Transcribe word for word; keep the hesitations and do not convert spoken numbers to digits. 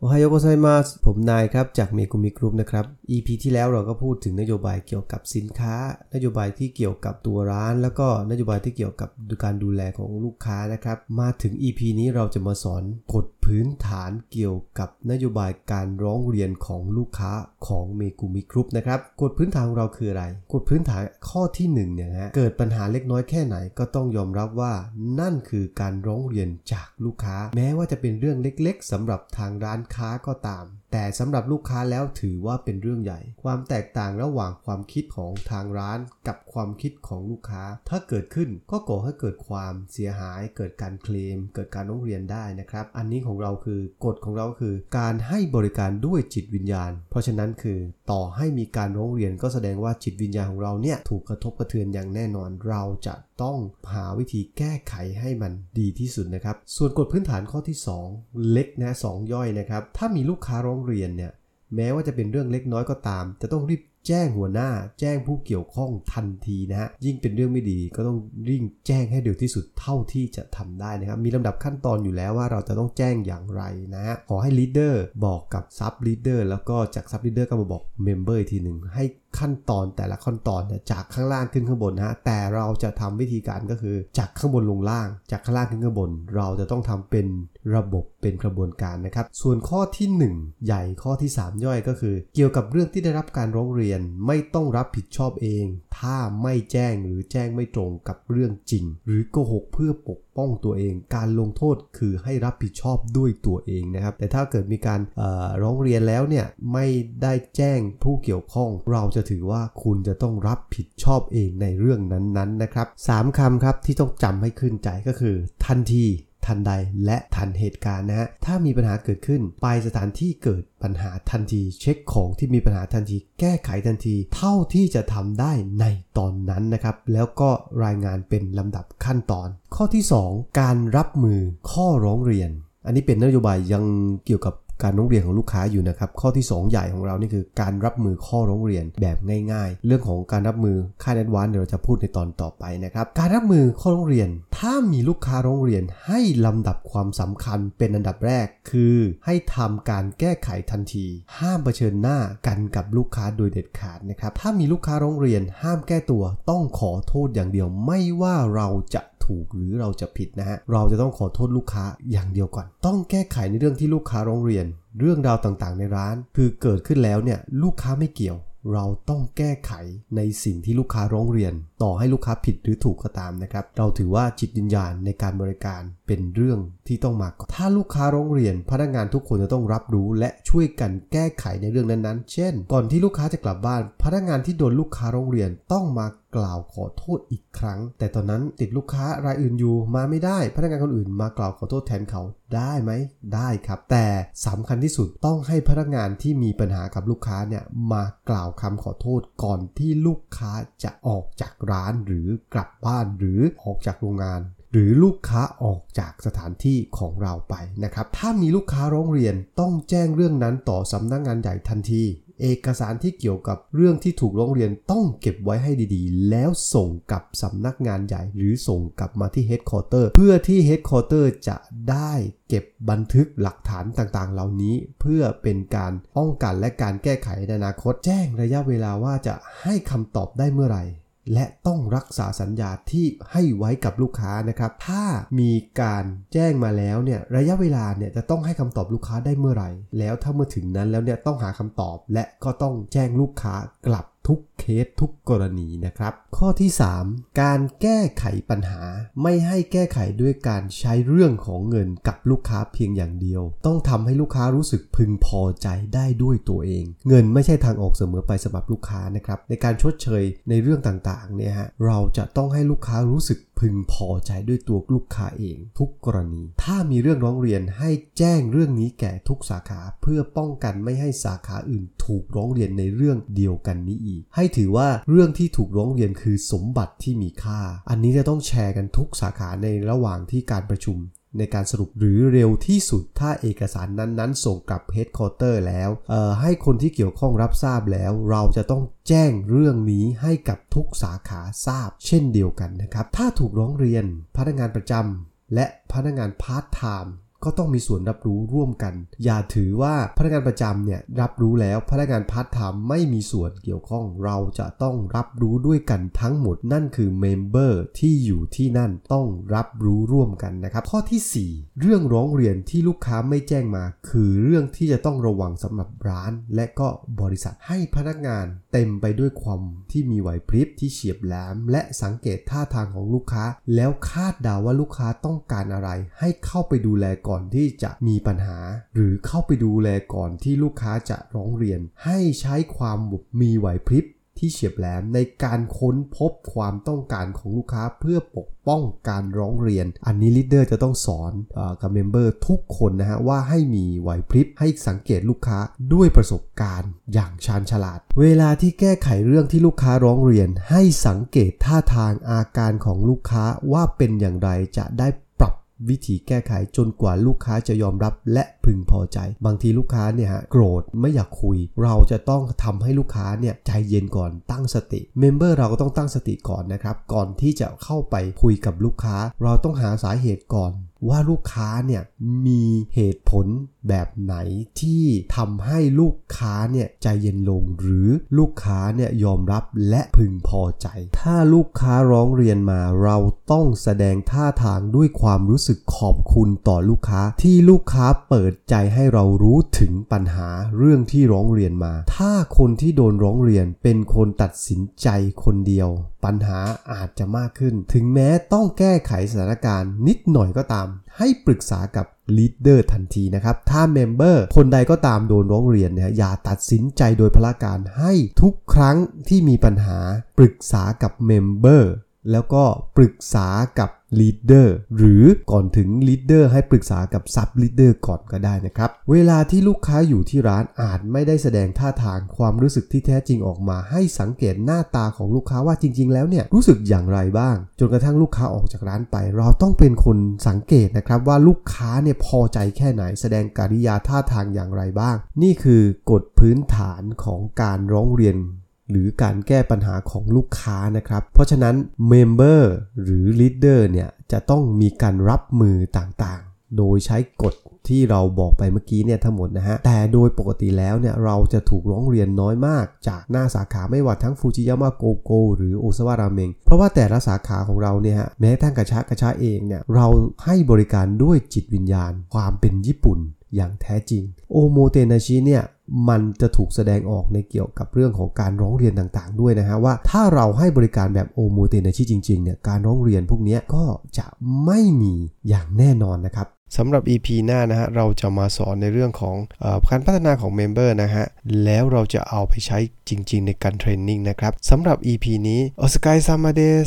โอไฮโอโกไซมาสผมนายครับจากเมกุมิกรุ๊ปนะครับ อี พี ที่แล้วเราก็พูดถึงนโยบายเกี่ยวกับสินค้านโยบายที่เกี่ยวกับตัวร้านแล้วก็นโยบายที่เกี่ยวกับการดูแลของลูกค้านะครับมาถึง อี พี นี้เราจะมาสอนกฎพื้นฐานเกี่ยวกับนโยบายการร้องเรียนของลูกค้าของเมกุมิกรุ๊ปนะครับกฎพื้นฐานของเราคืออะไรกฎพื้นฐานข้อที่หนึ่งเนี่ยฮะเกิดปัญหาเล็กน้อยแค่ไหนก็ต้องยอมรับว่านั่นคือการร้องเรียนจากลูกค้าแม้ว่าจะเป็นเรื่องเล็กๆสำหรับทางร้านค้าก็ตามแต่สำหรับลูกค้าแล้วถือว่าเป็นเรื่องใหญ่ความแตกต่างระหว่างความคิดของทางร้านกับความคิดของลูกค้าถ้าเกิดขึ้นก็ก่อให้เกิดความเสียหายเกิดการเคลมเกิดการร้องเรียนได้นะครับอันนี้ของเราคือกฎของเราคือการให้บริการด้วยจิตวิญญาณเพราะฉะนั้นคือต่อให้มีการร้องเรียนก็แสดงว่าจิตวิญญาณของเราเนี่ยถูกกระทบกระเทือนอย่างแน่นอนเราจะต้องหาวิธีแก้ไขให้มันดีที่สุดนะครับส่วนกฎพื้นฐานข้อที่สองเล็กนะสองย่อยนะครับถ้ามีลูกค้าร้องเรียนเนี่ยแม้ว่าจะเป็นเรื่องเล็กน้อยก็ตามจะต้องรีบแจ้งหัวหน้าแจ้งผู้เกี่ยวข้องทันทีนะฮะยิ่งเป็นเรื่องไม่ดีก็ต้องรีบแจ้งให้เร็วที่สุดเท่าที่จะทำได้นะครับมีลำดับขั้นตอนอยู่แล้วว่าเราจะต้องแจ้งอย่างไรนะฮะขอให้ลีดเดอร์บอกกับซับลีดเดอร์แล้วก็จากซับลีดเดอร์ก็มาบอกเมมเบอร์อีกทีหนึ่งให้ขั้นตอนแต่ละขั้นตอนเนี่ยจากข้างล่างขึ้นข้างบนนะฮะแต่เราจะทำวิธีการก็คือจากข้างบนลงล่างจากข้างล่างขึ้นข้างบนเราจะต้องทำเป็นระบบเป็นกระบวนการนะครับส่วนข้อที่หนึ่งใหญ่ข้อที่สามย่อยก็คือเกี่ยวกับเรื่องที่ได้รับการร้องเรียนไม่ต้องรับผิดชอบเองถ้าไม่แจ้งหรือแจ้งไม่ตรงกับเรื่องจริงหรือโกหกเพื่อปกป้องตัวเองการลงโทษคือให้รับผิดชอบด้วยตัวเองนะครับแต่ถ้าเกิดมีการเอ่อร้องเรียนแล้วเนี่ยไม่ได้แจ้งผู้เกี่ยวข้องเราจะถือว่าคุณจะต้องรับผิดชอบเองในเรื่องนั้นๆนะครับสามคำครับที่ต้องจำให้ขึ้นใจก็คือทันทีทันใดและทันเหตุการณ์นะฮะถ้ามีปัญหาเกิดขึ้นไปสถานที่เกิดปัญหาทันทีเช็คของที่มีปัญหาทันทีแก้ไขทันทีเท่าที่จะทำได้ในตอนนั้นนะครับแล้วก็รายงานเป็นลำดับขั้นตอนข้อที่สองการรับมือข้อร้องเรียนอันนี้เป็นนโยบายยังเกี่ยวกับการร้องเรียนของลูกค้าอยู่นะครับข้อที่สองใหญ่ของเรานี่คือการรับมือข้อร้องเรียนแบบง่ายๆเรื่องของการรับมือค่าแอดวานซ์เดี๋ยวเราจะพูดในตอนต่อไปนะครับการรับมือข้อร้องเรียนถ้ามีลูกค้าร้องเรียนให้ลำดับความสำคัญเป็นอันดับแรกคือให้ทำการแก้ไขทันทีห้ามเผชิญหน้ากันกับลูกค้าโดยเด็ดขาดนะครับถ้ามีลูกค้าร้องเรียนห้ามแก้ตัวต้องขอโทษอย่างเดียวไม่ว่าเราจะถูกหรือเราจะผิดนะฮะเราจะต้องขอโทษลูกค้าอย่างเดียวก่อนต้องแก้ไขในเรื่องที่ลูกค้าร้องเรียนเรื่องราวต่างๆในร้านคือเกิดขึ้นแล้วเนี่ยลูกค้าไม่เกี่ยวเราต้องแก้ไขในสิ่งที่ลูกค้าร้องเรียนต่อให้ลูกค้าผิดหรือถูกก็ตามนะครับเราถือว่าจิตวิญญาณในการบริการเป็นเรื่องที่ต้องมาก่อนถ้าลูกค้าร้องเรียนพนักงานทุกคนจะต้องรับรู้และช่วยกันแก้ไขในเรื่องนั้นๆเช่นก่อนที่ลูกค้าจะกลับบ้านพนักงานที่โดนลูกค้าร้องเรียนต้องมากล่าวขอโทษอีกครั้งแต่ตอนนั้นติดลูกค้ารายอื่นอยู่มาไม่ได้พนักงานคนอื่นมากล่าวขอโทษแทนเขาได้ไหมได้ครับแต่สำคัญที่สุดต้องให้พนักงานที่มีปัญหากับลูกค้าเนี่ยมากล่าวคำขอโทษก่อนที่ลูกค้าจะออกจากร้านหรือกลับบ้านหรือออกจากโรงงานหรือลูกค้าออกจากสถานที่ของเราไปนะครับถ้ามีลูกค้าร้องเรียนต้องแจ้งเรื่องนั้นต่อสำนักงานใหญ่ทันทีเอกสารที่เกี่ยวกับเรื่องที่ถูกร้องเรียนต้องเก็บไว้ให้ดีๆแล้วส่งกับสำนักงานใหญ่หรือส่งกลับมาที่เฮดควอเตอร์เพื่อที่เฮดควอเตอร์จะได้เก็บบันทึกหลักฐานต่างๆเหล่านี้เพื่อเป็นการป้องกันและการแก้ไขในอนาคตแจ้งระยะเวลาว่าจะให้คำตอบได้เมื่อไหร่และต้องรักษาสัญญาที่ให้ไว้กับลูกค้านะครับถ้ามีการแจ้งมาแล้วเนี่ยระยะเวลาเนี่ยจะต้องให้คำตอบลูกค้าได้เมื่อไหร่แล้วถ้าเมื่อถึงนั้นแล้วเนี่ยต้องหาคำตอบและก็ต้องแจ้งลูกค้ากลับทุกเคสทุกกรณีนะครับข้อที่สามการแก้ไขปัญหาไม่ให้แก้ไขด้วยการใช้เรื่องของเงินกับลูกค้าเพียงอย่างเดียวต้องทำให้ลูกค้ารู้สึกพึงพอใจได้ด้วยตัวเองเงินไม่ใช่ทางออกเสมอไปสำหรับลูกค้านะครับในการชดเชยในเรื่องต่างๆเนี่ยฮะเราจะต้องให้ลูกค้ารู้สึกพึงพอใจด้วยตัวลูกค้าเองทุกกรณีถ้ามีเรื่องร้องเรียนให้แจ้งเรื่องนี้แก่ทุกสาขาเพื่อป้องกันไม่ให้สาขาอื่นถูกร้องเรียนในเรื่องเดียวกันนี้อีกให้ถือว่าเรื่องที่ถูกร้องเรียนคือสมบัติที่มีค่าอันนี้จะต้องแชร์กันทุกสาขาในระหว่างที่การประชุมในการสรุปหรือเร็วที่สุดถ้าเอกสารนั้นๆส่งกลับ Headquarter แล้วเอ่อให้คนที่เกี่ยวข้องรับทราบแล้วเราจะต้องแจ้งเรื่องนี้ให้กับทุกสาขาทราบเช่นเดียวกันนะครับถ้าถูกร้องเรียนพนักงานประจำและพนักงานพาร์ทไทม์ ก็ต้องมีส่วนรับรู้ร่วมกันอย่าถือว่าพนักงานประจำเนี่ยรับรู้แล้วพนักงานพาร์ทไทม์ไม่มีส่วนเกี่ยวข้องเราจะต้องรับรู้ด้วยกันทั้งหมดนั่นคือเมมเบอร์ที่อยู่ที่นั่นต้องรับรู้ร่วมกันนะครับข้อที่สี่เรื่องร้องเรียนที่ลูกค้าไม่แจ้งมาคือเรื่องที่จะต้องระวังสำหรับร้านและก็บริษัทให้พนักงานเต็มไปด้วยความที่มีไหวพริบที่เฉียบแหลมและสังเกตท่าทางของลูกค้าแล้วคาดเดา ว่าลูกค้าต้องการอะไรให้เข้าไปดูแลก่อนที่จะมีปัญหาหรือเข้าไปดูแลก่อนที่ลูกค้าจะร้องเรียนให้ใช้ความมีไหวพริบที่เฉียบแหลมในการค้นพบความต้องการของลูกค้าเพื่อปกป้องการร้องเรียนอันนี้ลีดเดอร์จะต้องสอนเอ่อกับเมมเบอร์ทุกคนนะฮะว่าให้มีไหวพริบให้สังเกตลูกค้าด้วยประสบการณ์อย่างชาญฉลาดเวลาที่แก้ไขเรื่องที่ลูกค้าร้องเรียนให้สังเกตท่าทางอาการของลูกค้าว่าเป็นอย่างไรจะได้วิธีแก้ไขจนกว่าลูกค้าจะยอมรับและพึงพอใจบางทีลูกค้าเนี่ยฮะโกรธไม่อยากคุยเราจะต้องทำให้ลูกค้าเนี่ยใจเย็นก่อนตั้งสติเมมเบอร์เราก็ต้องตั้งสติก่อนนะครับก่อนที่จะเข้าไปคุยกับลูกค้าเราต้องหาสาเหตุก่อนว่าลูกค้าเนี่ยมีเหตุผลแบบไหนที่ทำให้ลูกค้าเนี่ยใจเย็นลงหรือลูกค้าเนี่ยยอมรับและพึงพอใจถ้าลูกค้าร้องเรียนมาเราต้องแสดงท่าทางด้วยความรู้สึกขอบคุณต่อลูกค้าที่ลูกค้าเปิดใจให้เรารู้ถึงปัญหาเรื่องที่ร้องเรียนมาถ้าคนที่โดนร้องเรียนเป็นคนตัดสินใจคนเดียวปัญหาอาจจะมากขึ้นถึงแม้ต้องแก้ไขสถานการณ์นิดหน่อยก็ตามให้ปรึกษากับลีดเดอร์ทันทีนะครับถ้าเมมเบอร์คนใดก็ตามโดนร้องเรียนนะอย่าตัดสินใจโดยพละการให้ทุกครั้งที่มีปัญหาปรึกษากับเมมเบอร์แล้วก็ปรึกษากับลีดเดอร์หรือก่อนถึงลีดเดอร์ให้ปรึกษากับซับลีดเดอร์ก่อนก็ได้นะครับเวลาที่ลูกค้าอยู่ที่ร้านอาจไม่ได้แสดงท่าทางความรู้สึกที่แท้จริงออกมาให้สังเกตหน้าตาของลูกค้าว่าจริงๆแล้วเนี่ยรู้สึกอย่างไรบ้างจนกระทั่งลูกค้าออกจากร้านไปเราต้องเป็นคนสังเกตนะครับว่าลูกค้าเนี่ยพอใจแค่ไหนแสดงกิริยาท่าทางอย่างไรบ้างนี่คือกฎพื้นฐานของการร้องเรียนหรือการแก้ปัญหาของลูกค้านะครับเพราะฉะนั้นเมมเบอร์หรือลีดเดอร์เนี่ยจะต้องมีการรับมือต่างๆโดยใช้กฎที่เราบอกไปเมื่อกี้เนี่ยทั้งหมดนะฮะแต่โดยปกติแล้วเนี่ยเราจะถูกร้องเรียนน้อยมากจากหน้าสาขาไม่ว่าทั้งฟูจิยามะโกโกหรือโอซาวะราเมงเพราะว่าแต่ละสาขาของเราเนี่ยฮะแม้ทั้งกระชะกระชะเองเนี่ยเราให้บริการด้วยจิตวิญญาณความเป็นญี่ปุ่นอย่างแท้จริงโอโมเตนาชิเนี่ยมันจะถูกแสดงออกในเกี่ยวกับเรื่องของการร้องเรียนต่างๆด้วยนะฮะว่าถ้าเราให้บริการแบบโอโมเตนาชิจริงๆเนี่ยการร้องเรียนพวกนี้ก็จะไม่มีอย่างแน่นอนนะครับสำหรับ อี พี หน้านะฮะเราจะมาสอนในเรื่องของเอ่อการพัฒนาของเมมเบอร์นะฮะแล้วเราจะเอาไปใช้จริงๆในการเทรนนิ่งนะครับสำหรับ อี พี นี้โอซากายซามาเดส